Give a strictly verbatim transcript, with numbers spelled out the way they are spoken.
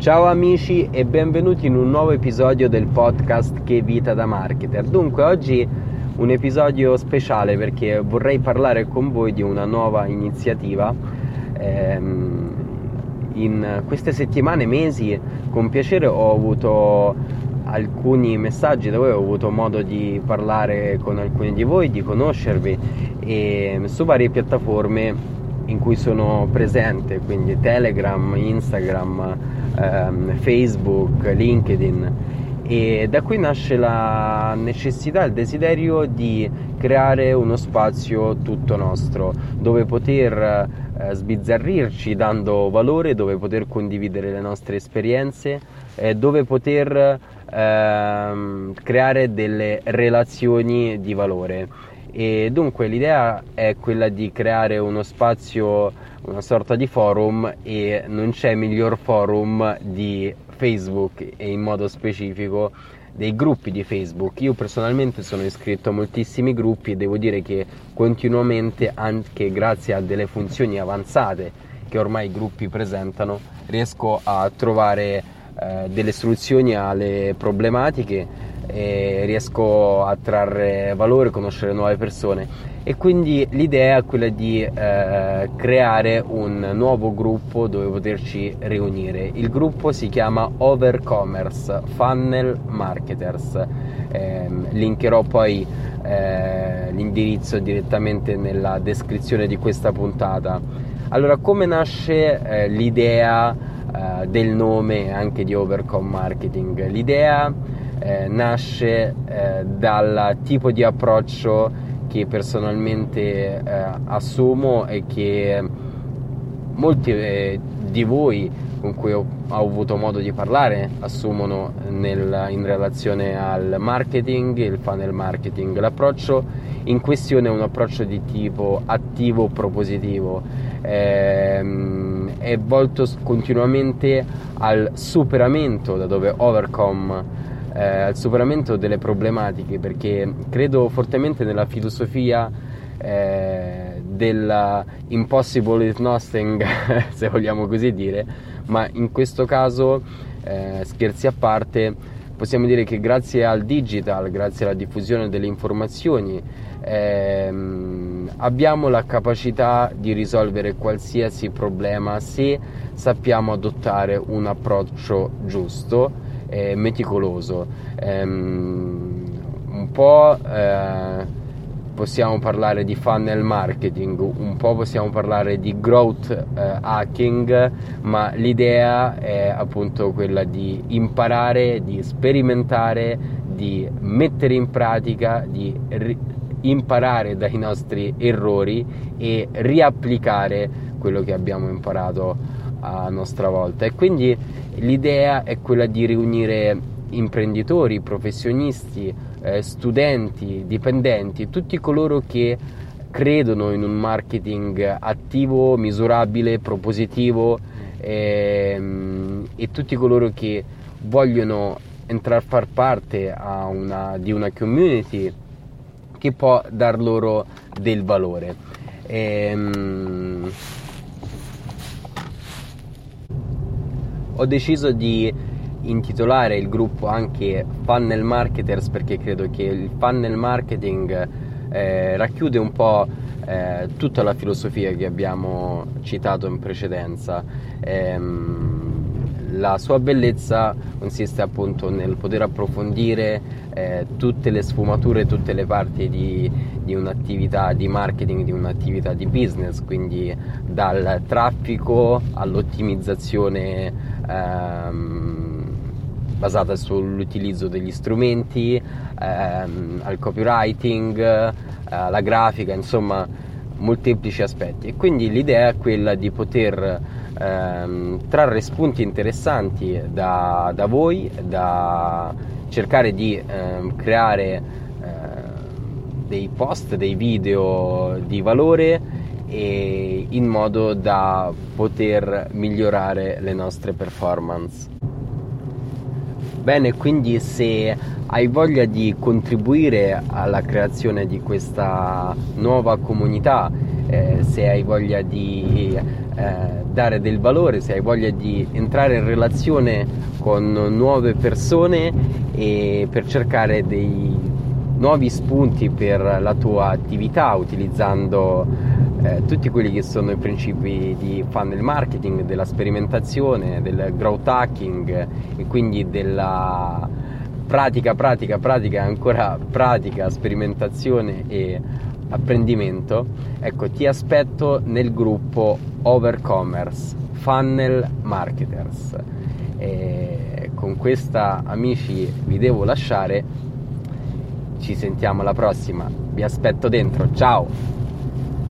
Ciao amici e benvenuti in un nuovo episodio del podcast Che Vita da Marketer. Dunque oggi un episodio speciale perché vorrei parlare con voi di una nuova iniziativa. In queste settimane, mesi, con piacere ho avuto alcuni messaggi da voi, ho avuto modo di parlare con alcuni di voi, di conoscervi e su varie piattaforme in cui sono presente, quindi Telegram, Instagram, ehm, Facebook, LinkedIn, e da qui nasce la necessità, il desiderio di creare uno spazio tutto nostro dove poter eh, sbizzarrirci dando valore, dove poter condividere le nostre esperienze, eh, dove poter ehm, creare delle relazioni di valore. E dunque l'idea è quella di creare uno spazio, una sorta di forum, e non c'è miglior forum di Facebook e in modo specifico dei gruppi di Facebook. Io personalmente sono iscritto a moltissimi gruppi e devo dire che continuamente, anche grazie a delle funzioni avanzate che ormai i gruppi presentano, riesco a trovare eh, delle soluzioni alle problematiche e riesco a trarre valore, conoscere nuove persone, e quindi l'idea è quella di eh, creare un nuovo gruppo dove poterci riunire. Il gruppo si chiama Overcommerce Funnel Marketers, eh, linkerò poi eh, l'indirizzo direttamente nella descrizione di questa puntata. Allora, come nasce eh, l'idea eh, del nome anche di Overcome Marketing? L'idea Eh, nasce eh, dal tipo di approccio che personalmente eh, assumo e che molti eh, di voi con cui ho, ho avuto modo di parlare assumono nel, in relazione al marketing, il funnel marketing. L'approccio in questione è un approccio di tipo attivo propositivo, ehm, è volto continuamente al superamento, da dove overcome, Eh, al superamento delle problematiche, perché credo fortemente nella filosofia eh, della impossible is nothing se vogliamo così dire, ma in questo caso eh, scherzi a parte, possiamo dire che grazie al digital, grazie alla diffusione delle informazioni eh, abbiamo la capacità di risolvere qualsiasi problema se sappiamo adottare un approccio giusto, Eh, meticoloso. Ehm, un po' eh, possiamo parlare di funnel marketing, un po' possiamo parlare di growth eh, hacking, ma l'idea è appunto quella di imparare, di sperimentare, di mettere in pratica, di ri- imparare dai nostri errori e riapplicare quello che abbiamo imparato a nostra volta. E quindi l'idea è quella di riunire imprenditori, professionisti, eh, studenti, dipendenti, tutti coloro che credono in un marketing attivo, misurabile, propositivo, ehm, e tutti coloro che vogliono entrare a far parte a una, di una community che può dar loro del valore. ehm, Ho deciso di intitolare il gruppo anche Funnel Marketers perché credo che il funnel marketing eh, racchiude un po' eh, tutta la filosofia che abbiamo citato in precedenza. Ehm, la sua bellezza consiste appunto nel poter approfondire eh, tutte le sfumature, tutte le parti di, di un'attività di marketing, di un'attività di business, quindi dal traffico all'ottimizzazione Ehm, basata sull'utilizzo degli strumenti, ehm, al copywriting, eh, alla grafica, insomma molteplici aspetti. E quindi l'idea è quella di poter ehm, trarre spunti interessanti da, da voi, da cercare di ehm, creare eh, dei post, dei video di valore, e in modo da poter migliorare le nostre performance. Bene, quindi se hai voglia di contribuire alla creazione di questa nuova comunità, eh, se hai voglia di eh, dare del valore, se hai voglia di entrare in relazione con nuove persone e per cercare dei nuovi spunti per la tua attività utilizzando Eh, tutti quelli che sono i principi di funnel marketing, della sperimentazione, del growth hacking e quindi della pratica, pratica, pratica, ancora pratica, sperimentazione e apprendimento, ecco, ti aspetto nel gruppo Overcommerce Funnel Marketers. E con questa, amici, vi devo lasciare. Ci sentiamo alla prossima. Vi aspetto dentro. Ciao!